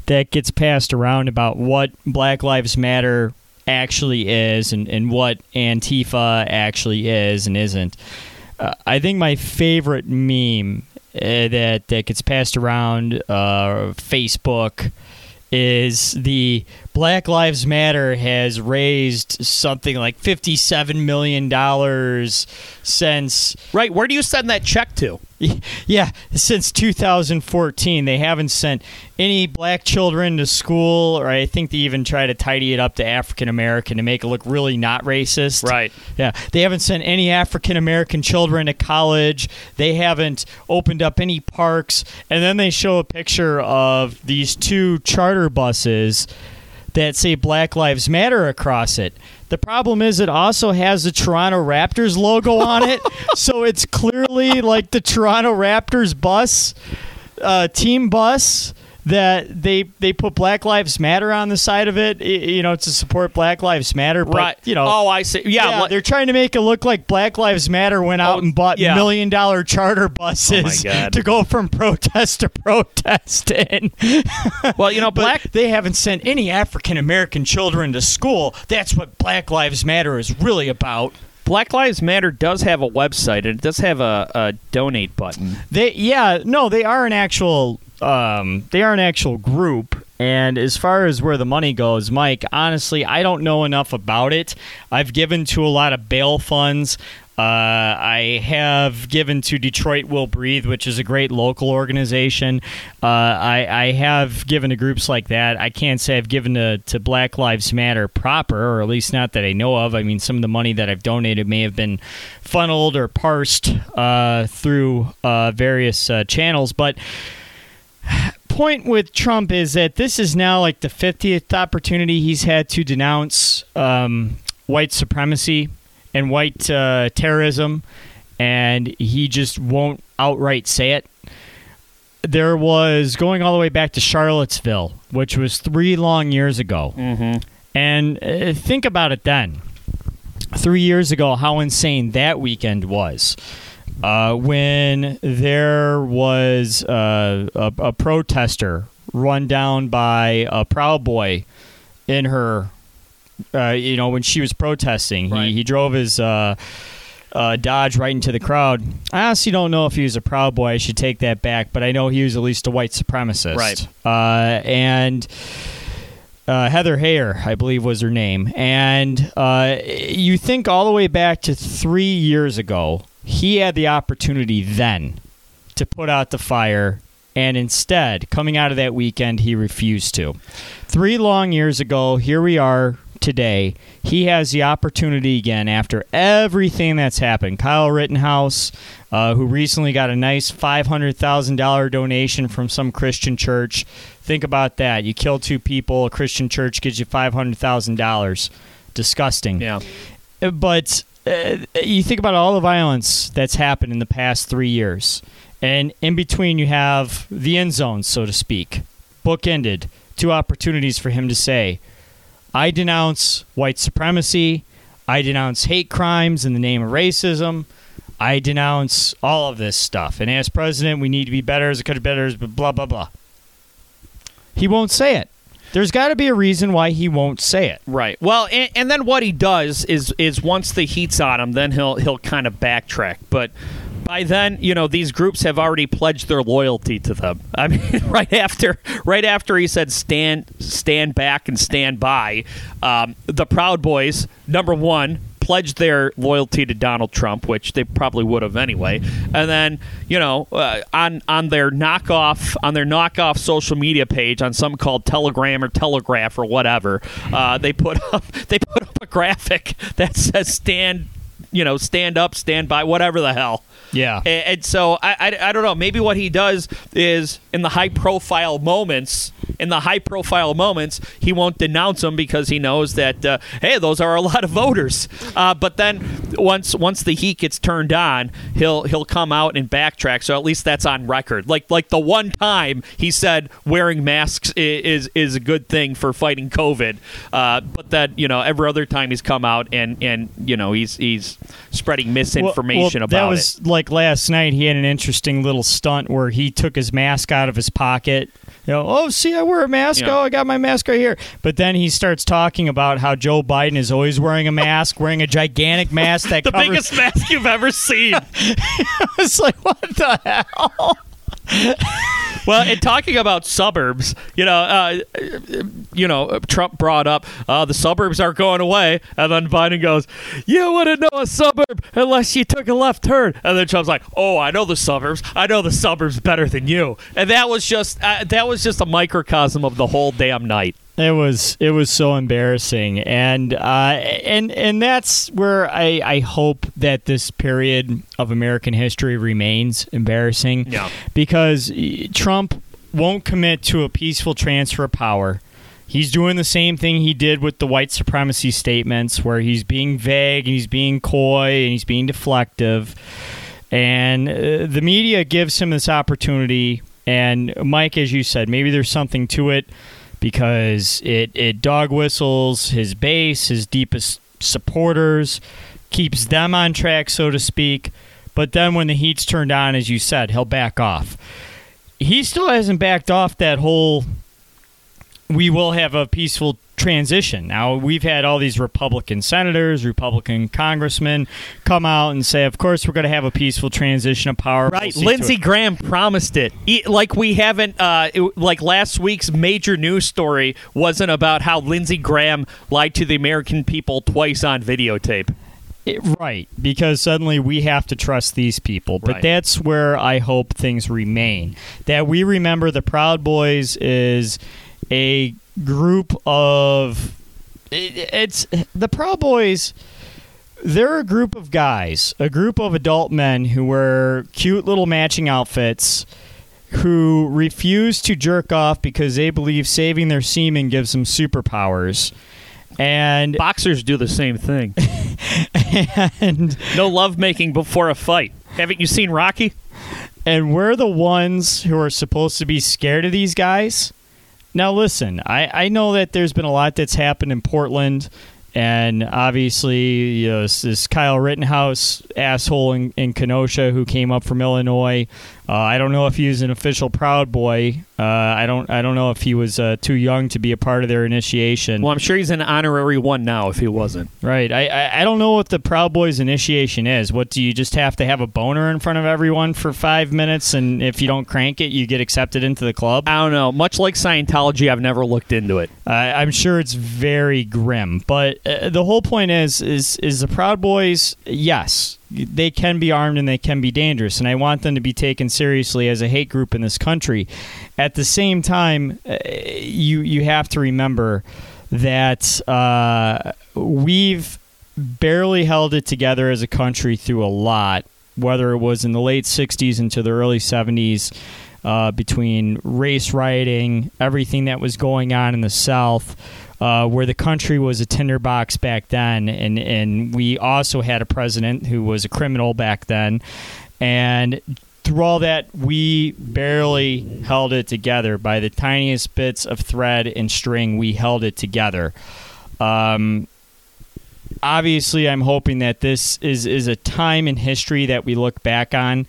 that gets passed around about what Black Lives Matter actually is and what Antifa actually is and isn't, I think my favorite meme that gets passed around Facebook is the Black Lives Matter has raised something like $57 million since... Right, where do you send that check to? Yeah, since 2014. They haven't sent any black children to school, or I think they even try to tidy it up to African American to make it look really not racist. Right. Yeah, they haven't sent any African American children to college. They haven't opened up any parks. And then they show a picture of these two charter buses that say Black Lives Matter across it. The problem is it also has the Toronto Raptors logo on it, so it's clearly like the Toronto Raptors bus, team bus, that they put Black Lives Matter on the side of it, you know, to support Black Lives Matter. But, right. You know, oh, I see. Yeah, they're trying to make it look like Black Lives Matter went out and bought $1 million charter buses to go from protest to protest. And well, you know, they haven't sent any African American children to school. That's what Black Lives Matter is really about. Black Lives Matter does have a website. It does have a donate button. They are an actual. They are an actual group, and as far as where the money goes, Mike, honestly, I don't know enough about it. I've given to a lot of bail funds. I have given to Detroit Will Breathe, which is a great local organization. I have given to groups like that. I can't say I've given to Black Lives Matter proper, or at least not that I know of. I mean, some of the money that I've donated may have been funneled or parsed through various channels, but... Point with Trump is that this is now like the 50th opportunity he's had to denounce white supremacy and white terrorism, and he just won't outright say it. There was going all the way back to Charlottesville, which was 3 long years ago. Mm-hmm. And think about it then. 3 years ago, how insane that weekend was. When there was a protester run down by a Proud Boy in her, when she was protesting, right. He drove his Dodge right into the crowd. I honestly don't know if he was a Proud Boy. I should take that back, but I know he was at least a white supremacist. Right. Heather Heyer, I believe, was her name. And you think all the way back to 3 years ago. He had the opportunity then to put out the fire, and instead, coming out of that weekend, he refused to. 3 long years ago, here we are today. He has the opportunity again after everything that's happened. Kyle Rittenhouse, who recently got a nice $500,000 donation from some Christian church. Think about that. You kill 2 people, a Christian church gives you $500,000. Disgusting. Yeah. But... you think about all the violence that's happened in the past 3 years, and in between you have the end zone, so to speak, bookended, 2 opportunities for him to say, I denounce white supremacy, I denounce hate crimes in the name of racism, I denounce all of this stuff, and as president, we need to be better as a country, better as blah, blah, blah. He won't say it. There's got to be a reason why he won't say it. Right. Well, and then what he does is once the heat's on him, then he'll kind of backtrack. But by then, you know, these groups have already pledged their loyalty to them. I mean, right after he said stand back and stand by, the Proud Boys, number one, pledged their loyalty to Donald Trump, which they probably would have anyway. And then, you know, on their knockoff social media page, on some called Telegram or Telegraph or whatever, they put up a graphic that says stand up, stand by, whatever the hell. Yeah. And so I don't know. Maybe what he does is in the high profile moments, in the high-profile moments, he won't denounce them because he knows that, hey, those are a lot of voters. But then once the heat gets turned on, he'll come out and backtrack. So at least that's on record. Like the one time he said wearing masks is a good thing for fighting COVID. But then, you know, every other time he's come out and you know, he's spreading misinformation about it. That was like last night. He had an interesting little stunt where he took his mask out of his pocket. You know, oh, see, I wear a mask. Yeah. Oh, I got my mask right here. But then he starts talking about how Joe Biden is always wearing a mask, wearing a gigantic mask that the biggest mask you've ever seen. I was like, what the hell? Well, and talking about suburbs, Trump brought up the suburbs are going away, and then Biden goes, "You wouldn't know a suburb unless you took a left turn." And then Trump's like, "Oh, I know the suburbs. I know the suburbs better than you." And that was just a microcosm of the whole damn night. It was so embarrassing, and that's where I hope that this period of American history remains embarrassing. Yeah. Because Trump won't commit to a peaceful transfer of power. He's doing the same thing he did with the white supremacy statements, where he's being vague and he's being coy and he's being deflective, and the media gives him this opportunity. And Mike, as you said, maybe there's something to it. Because it dog whistles his base, his deepest supporters, keeps them on track, so to speak. But then when the heat's turned on, as you said, he'll back off. He still hasn't backed off that whole, we will have a peaceful transition. Now, we've had all these Republican senators, Republican congressmen come out and say, of course, we're going to have a peaceful transition of power. Right. Lindsey Graham promised it. Last week's major news story wasn't about how Lindsey Graham lied to the American people twice on videotape. Right. Because suddenly we have to trust these people. But right. That's where I hope things remain. That we remember the Proud Boys is a group of the Proud Boys. They're a group of guys, a group of adult men who wear cute little matching outfits, who refuse to jerk off because they believe saving their semen gives them superpowers. And boxers do the same thing. And no love making before a fight. Haven't you seen Rocky? And we're the ones who are supposed to be scared of these guys. Now, listen, I know that there's been a lot that's happened in Portland, and obviously this Kyle Rittenhouse asshole in Kenosha who came up from Illinois. I don't know if he was an official Proud Boy. I don't know if he was too young to be a part of their initiation. Well, I'm sure he's an honorary one now if he wasn't. Right. I don't know what the Proud Boys initiation is. What, do you just have to have a boner in front of everyone for 5 minutes, and if you don't crank it, you get accepted into the club? I don't know. Much like Scientology, I've never looked into it. I'm sure it's very grim. But the whole point is the Proud Boys, yes, they can be armed and they can be dangerous, and I want them to be taken seriously as a hate group in this country. At the same time, you have to remember that we've barely held it together as a country through a lot, whether it was in the late 60s into the early 70s, between race rioting, everything that was going on in the South, where the country was a tinderbox back then, and we also had a president who was a criminal back then. And through all that, we barely held it together. By the tiniest bits of thread and string, we held it together. Obviously, I'm hoping that this is a time in history that we look back on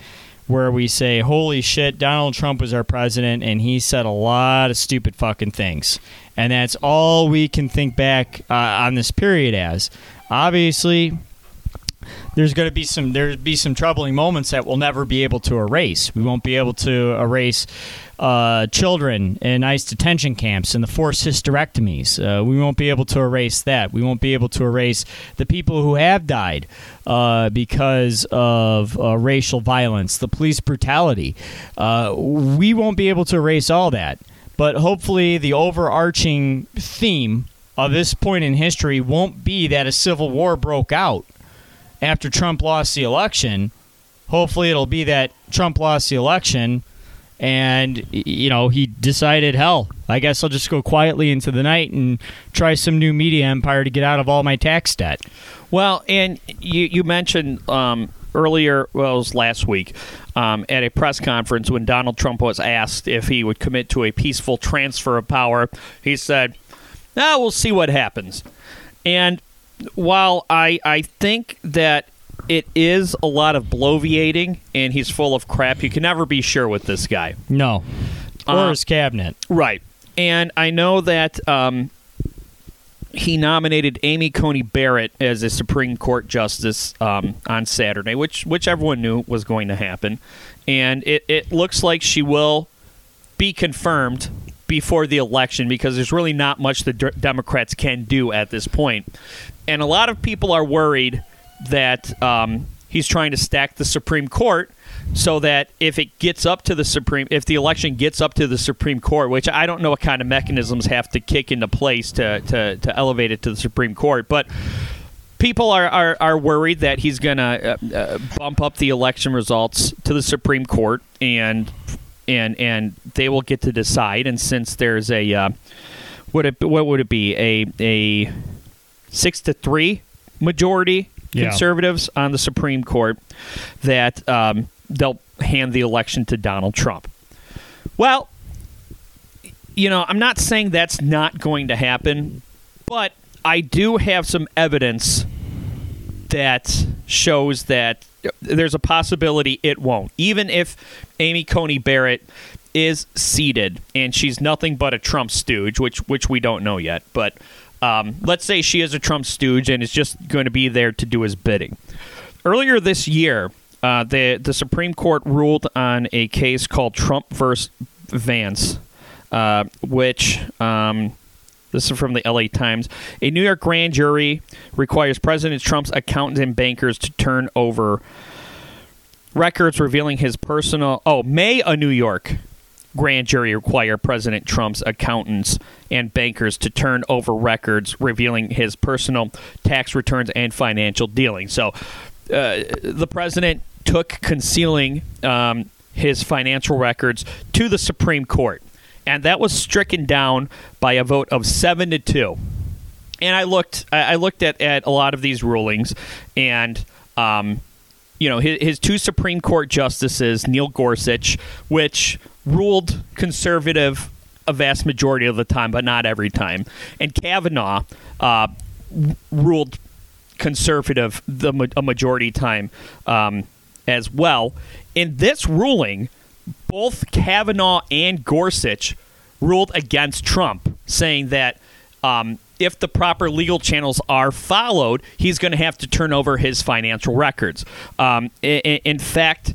where we say, holy shit, Donald Trump was our president, and he said a lot of stupid fucking things. And that's all we can think back on this period as. Obviously, there's going to be some troubling moments that we'll never be able to erase. We won't be able to erase children in ICE detention camps and the forced hysterectomies. We won't be able to erase that. We won't be able to erase the people who have died because of racial violence, the police brutality. We won't be able to erase all that. But hopefully the overarching theme of this point in history won't be that a civil war broke out after Trump lost the election. Hopefully it'll be that Trump lost the election And, you know, he decided, hell, I guess I'll just go quietly into the night and try some new media empire to get out of all my tax debt. Well, and you mentioned earlier, well, it was last week, at a press conference when Donald Trump was asked if he would commit to a peaceful transfer of power, he said, we'll see what happens. And while I think that it is a lot of bloviating, and he's full of crap. You can never be sure with this guy. No. Or his cabinet. Right. And I know that he nominated Amy Coney Barrett as a Supreme Court justice on Saturday, which everyone knew was going to happen. And it looks like she will be confirmed before the election because there's really not much the Democrats can do at this point. And a lot of people are worried that he's trying to stack the Supreme Court so that if the election gets up to the Supreme Court, which I don't know what kind of mechanisms have to kick into place to elevate it to the Supreme Court, but people are worried that he's going to bump up the election results to the Supreme Court, and they will get to decide. And since there's a what would it be a 6-3 majority. Yeah. Conservatives on the Supreme Court, that they'll hand the election to Donald Trump. Well, you know, I'm not saying that's not going to happen, but I do have some evidence that shows that there's a possibility it won't. Even if Amy Coney Barrett is seated and she's nothing but a Trump stooge, which we don't know yet, but let's say she is a Trump stooge and is just going to be there to do his bidding. Earlier this year, the Supreme Court ruled on a case called Trump v. Vance, which, this is from the LA Times, a New York grand jury requires President Trump's accountants and bankers to turn over records revealing his personal... a New York grand jury require President Trump's accountants and bankers to turn over records revealing his personal tax returns and financial dealings. So the president took concealing his financial records to the Supreme Court, and that was stricken down by a vote of 7-2. And I looked at a lot of these rulings, and you know, his two Supreme Court justices, Neil Gorsuch, which ruled conservative a vast majority of the time, but not every time. And Kavanaugh ruled conservative a majority time as well. In this ruling, both Kavanaugh and Gorsuch ruled against Trump, saying that if the proper legal channels are followed, he's going to have to turn over his financial records. In fact,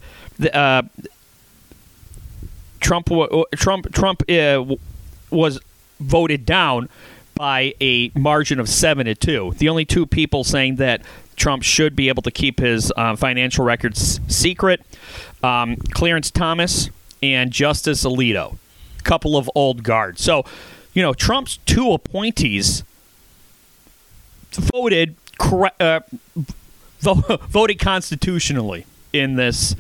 Trump was voted down by a margin of 7-2. The only two people saying that Trump should be able to keep his financial records secret, Clarence Thomas and Justice Alito, a couple of old guards. So, you know, Trump's two appointees voted constitutionally in this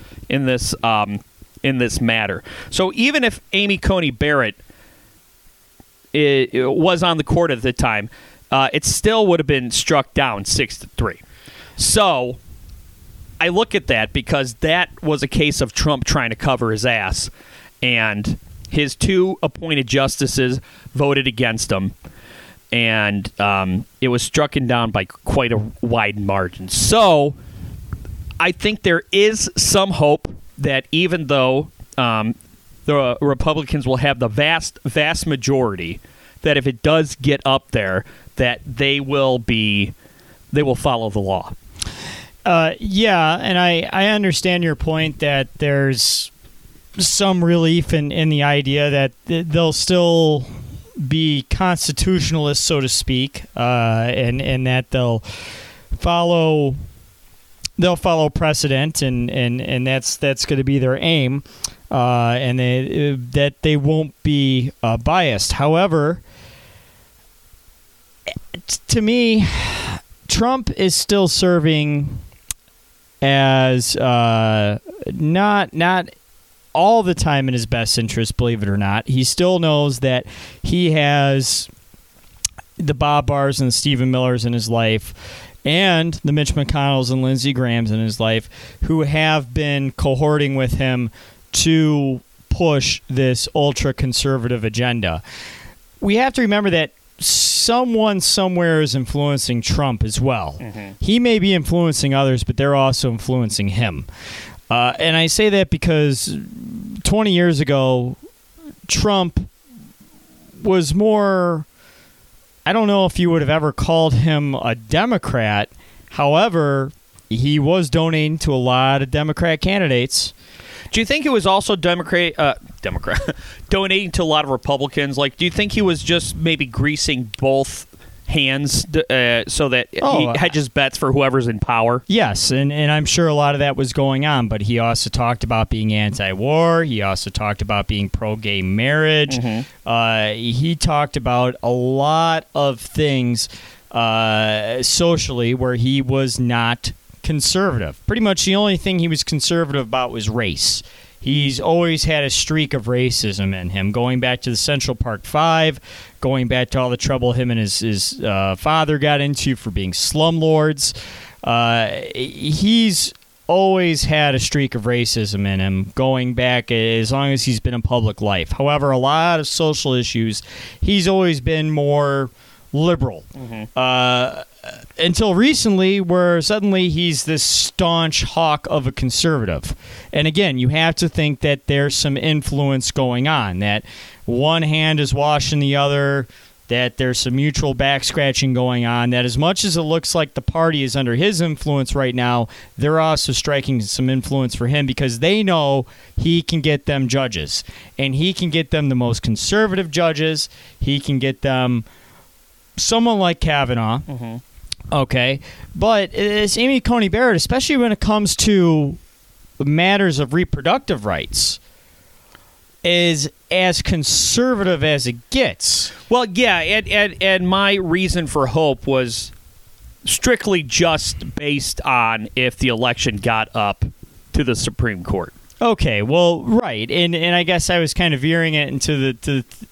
matter. So even if Amy Coney Barrett was on the court at the time, it still would have been struck down 6-3. So I look at that because that was a case of Trump trying to cover his ass, and his two appointed justices voted against him, and it was struck down by quite a wide margin. So I think there is some hope that even though the Republicans will have the vast majority, that if it does get up there, that they will follow the law. Yeah, and I understand your point that there's some relief in the idea that they'll still be constitutionalists, so to speak, and that they'll follow precedent, and that's going to be their aim, and that they won't be biased. However, to me, Trump is still serving as not all the time in his best interest, believe it or not. He still knows that he has the Bob Barrs and the Stephen Millers in his life, and the Mitch McConnells and Lindsey Grahams in his life, who have been cohorting with him to push this ultra-conservative agenda. We have to remember that someone somewhere is influencing Trump as well. Mm-hmm. He may be influencing others, but they're also influencing him. And I say that because 20 years ago, Trump was more... I don't know if you would have ever called him a Democrat. However, he was donating to a lot of Democrat candidates. Do you think he was also donating to a lot of Republicans? Like, do you think he was just maybe greasing both hands so that he hedges bets for whoever's in power? Yes, and I'm sure a lot of that was going on, but he also talked about being anti-war. He also talked about being pro-gay marriage. Mm-hmm. He talked about a lot of things socially where he was not conservative. Pretty much the only thing he was conservative about was race. He's always had a streak of racism in him, going back to the Central Park Five, going back to all the trouble him and his father got into for being slumlords. He's always had a streak of racism in him, going back as long as he's been in public life. However, a lot of social issues, he's always been more liberal. Mm-hmm. Until recently, where suddenly he's this staunch hawk of a conservative. And again, you have to think that there's some influence going on, that one hand is washing the other, that there's some mutual back scratching going on, that as much as it looks like the party is under his influence right now, they're also striking some influence for him because they know he can get them judges. And he can get them the most conservative judges. He can get them someone like Kavanaugh. Mm-hmm. Okay, but it's Amy Coney Barrett, especially when it comes to matters of reproductive rights, is as conservative as it gets. Well, yeah, and my reason for hope was strictly just based on if the election got up to the Supreme Court. Okay, well, right, and I guess I was kind of veering it into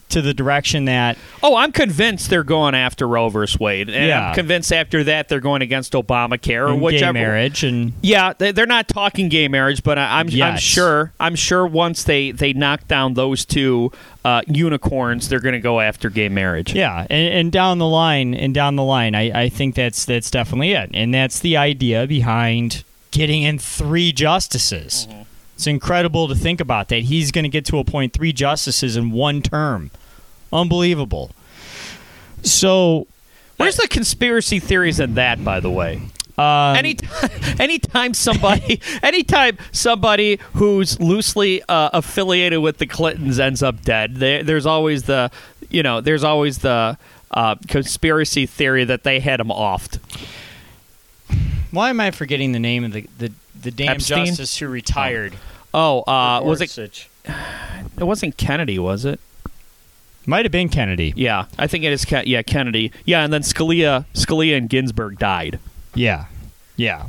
the direction that... Oh, I'm convinced they're going after Roe vs. Wade, and yeah. I'm convinced after that they're going against Obamacare or whichever. Gay marriage and... Yeah, they're not talking gay marriage, but yes. I'm sure once they knock down those two unicorns, they're going to go after gay marriage. Yeah, and down the line, I think that's definitely it, and that's the idea behind getting in 3 justices. Mm-hmm. It's incredible to think about that. He's going to get to a point 3 justices in 1 term. Unbelievable. So where's the conspiracy theories in that, by the way? Anytime somebody who's loosely affiliated with the Clintons ends up dead, there's always the conspiracy theory that they had him offed. Why am I forgetting the name of the damn Epstein? Justice who retired? Was it? It wasn't Kennedy, was it? Might have been Kennedy. Yeah, I think it is. Yeah, Kennedy. Yeah, and then Scalia and Ginsburg died. Yeah.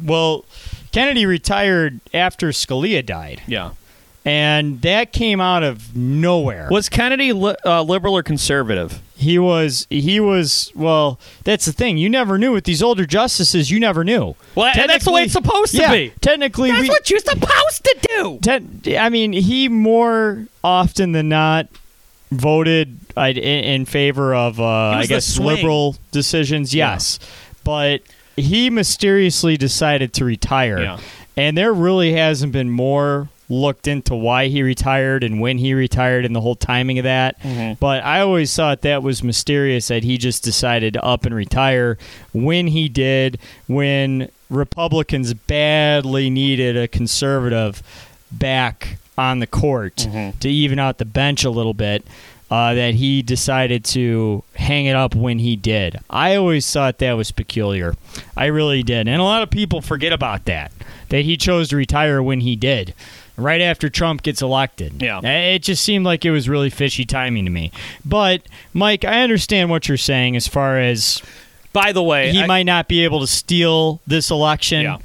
Well, Kennedy retired after Scalia died. Yeah, and that came out of nowhere. Was Kennedy liberal or conservative? He was. Well, that's the thing. You never knew with these older justices. You never knew. Well, that's the way it's supposed to be. Technically, that's what you're supposed to do. He more often than not voted in favor of, I guess, liberal decisions. Yes, yeah. But he mysteriously decided to retire, yeah. And there really hasn't been more looked into why he retired and when he retired and the whole timing of that. Mm-hmm. But I always thought that was mysterious that he just decided to up and retire when he did, when Republicans badly needed a conservative back on the court, mm-hmm, to even out the bench a little bit, that he decided to hang it up when he did. I always thought that was peculiar. I really did. And a lot of people forget about that he chose to retire when he did, right after Trump gets elected. Yeah. It just seemed like it was really fishy timing to me. But, Mike, I understand what you're saying as far as... By the way... He might not be able to steal this election. Yeah.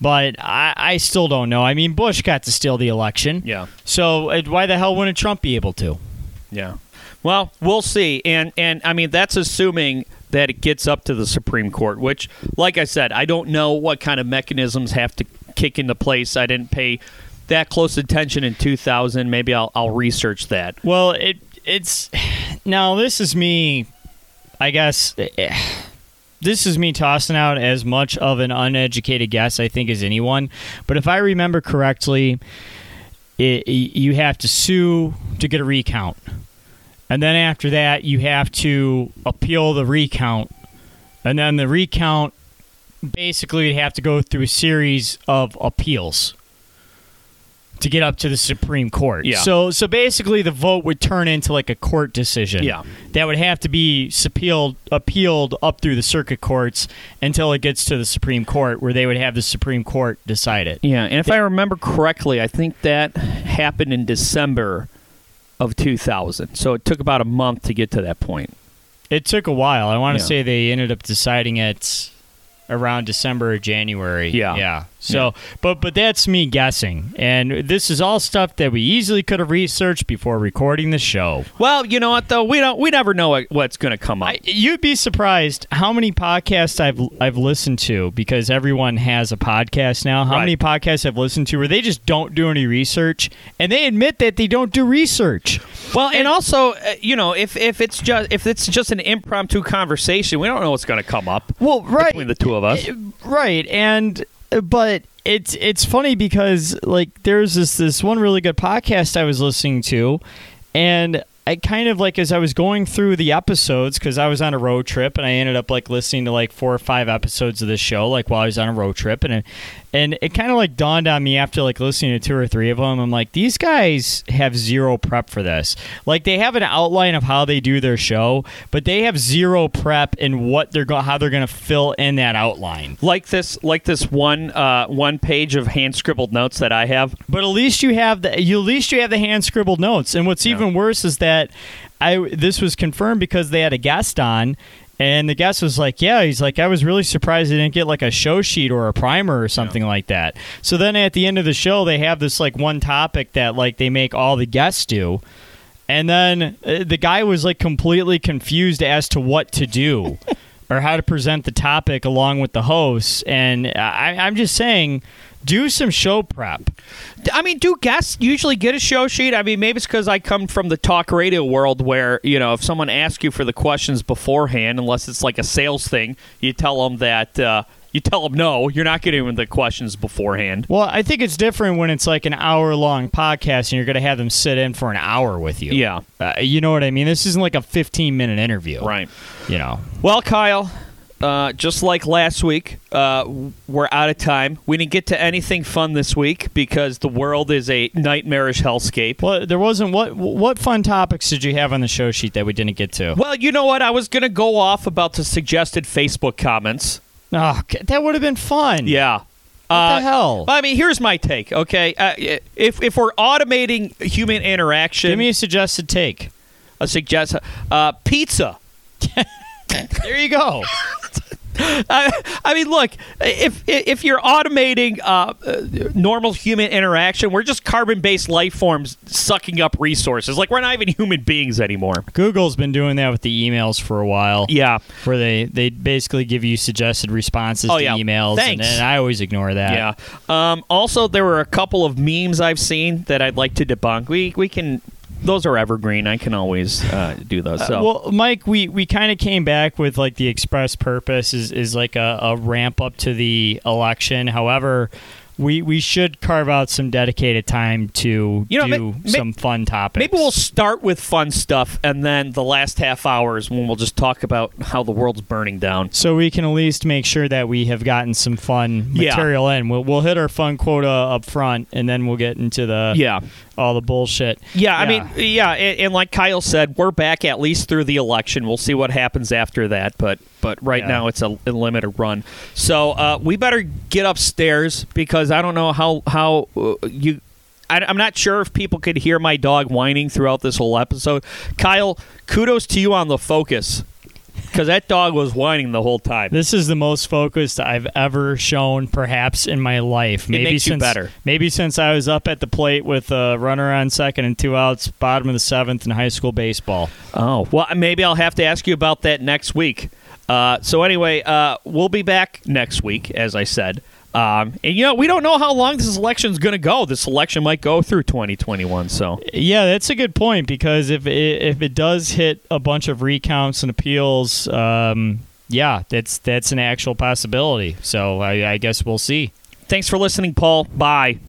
But I still don't know. I mean, Bush got to steal the election. Yeah. So why the hell wouldn't Trump be able to? Yeah. Well, we'll see. And I mean, that's assuming that it gets up to the Supreme Court, which, like I said, I don't know what kind of mechanisms have to kick into place. I didn't pay that close attention in 2000. Maybe I'll research that. Well, it's now this is me, I guess. This is me tossing out as much of an uneducated guess, I think, as anyone. But if I remember correctly, you have to sue to get a recount. And then after that, you have to appeal the recount. And then the recount, basically, you have to go through a series of appeals to get up to the Supreme Court. Yeah. So basically the vote would turn into like a court decision. Yeah. That would have to be appealed up through the circuit courts until it gets to the Supreme Court, where they would have the Supreme Court decide it. Yeah, and if I remember correctly, I think that happened in December of 2000. So it took about a month to get to that point. It took a while. I want to say they ended up deciding it around December or January. Yeah. So, yeah. But that's me guessing. And this is all stuff that we easily could have researched before recording the show. Well, you know what, though? We never know what's going to come up. You'd be surprised how many podcasts I've listened to, because everyone has a podcast now. How many podcasts I've listened to where they just don't do any research, and they admit that they don't do research. Well, and also, you know, if it's just an impromptu conversation, we don't know what's going to come up. Well, right. Between the two of us. Right. But it's funny because, like, there's this one really good podcast I was listening to, and I kind of, like, as I was going through the episodes, because I was on a road trip and I ended up, like, listening to, like, 4 or 5 episodes of this show, like, while I was on a road trip, and it kind of, like, dawned on me after, like, listening to 2 or 3 of them. I'm like, these guys have zero prep for this. Like, they have an outline of how they do their show, but they have zero prep in what they're how they're going to fill in that outline. Like this one page of hand scribbled notes that I have. But at least you have the hand scribbled notes. And what's even worse is that this was confirmed because they had a guest on, and the guest was like, yeah, he's like, I was really surprised they didn't get like a show sheet or a primer or something like that. So then at the end of the show, they have this like one topic that like they make all the guests do. And then the guy was like completely confused as to what to do or how to present the topic along with the hosts. And I'm just saying, do some show prep. I mean, do guests usually get a show sheet? I mean, maybe it's because I come from the talk radio world where, you know, if someone asks you for the questions beforehand, unless it's like a sales thing, you tell them that, no, you're not getting the questions beforehand. Well, I think it's different when it's like an hour-long podcast and you're going to have them sit in for an hour with you. Yeah. You know what I mean? This isn't like a 15-minute interview. Right. You know. Well, Kyle, just like last week, we're out of time. We didn't get to anything fun this week because the world is a nightmarish hellscape. Well, there wasn't. What fun topics did you have on the show sheet that we didn't get to? Well, you know what? I was going to go off about the suggested Facebook comments. Oh, that would have been fun. Yeah. What the hell? I mean, here's my take, okay? If we're automating human interaction... Give me a suggested take. Pizza. There you go. I mean, look, if you're automating normal human interaction, we're just carbon-based life forms sucking up resources. Like, we're not even human beings anymore. Google's been doing that with the emails for a while. Yeah. Where they basically give you suggested responses to emails. Thanks. And I always ignore that. Yeah. Also, there were a couple of memes I've seen that I'd like to debunk. We can... Those are evergreen. I can always do those. So. Well, Mike, we kind of came back with like the express purpose is like a ramp up to the election. However, we should carve out some dedicated time to some fun topics. Maybe we'll start with fun stuff, and then the last half hour is when we'll just talk about how the world's burning down. So we can at least make sure that we have gotten some fun material in. We'll hit our fun quota up front, and then we'll get into the all the bullshit. Yeah, I mean, and like Kyle said, we're back at least through the election. We'll see what happens after that, but right now it's a limited run. So we better get upstairs because I don't know how you... I'm not sure if people could hear my dog whining throughout this whole episode. Kyle, kudos to you on the focus. Because that dog was whining the whole time. This is the most focused I've ever shown, perhaps, in my life. Maybe it makes you better. Maybe since I was up at the plate with a runner on second and two outs, bottom of the seventh in high school baseball. Oh, well, maybe I'll have to ask you about that next week. So anyway, we'll be back next week, as I said. And, you know, we don't know how long this election is going to go. This election might go through 2021. So, yeah, that's a good point, because if it does hit a bunch of recounts and appeals, yeah, that's an actual possibility. So I guess we'll see. Thanks for listening, Paul. Bye.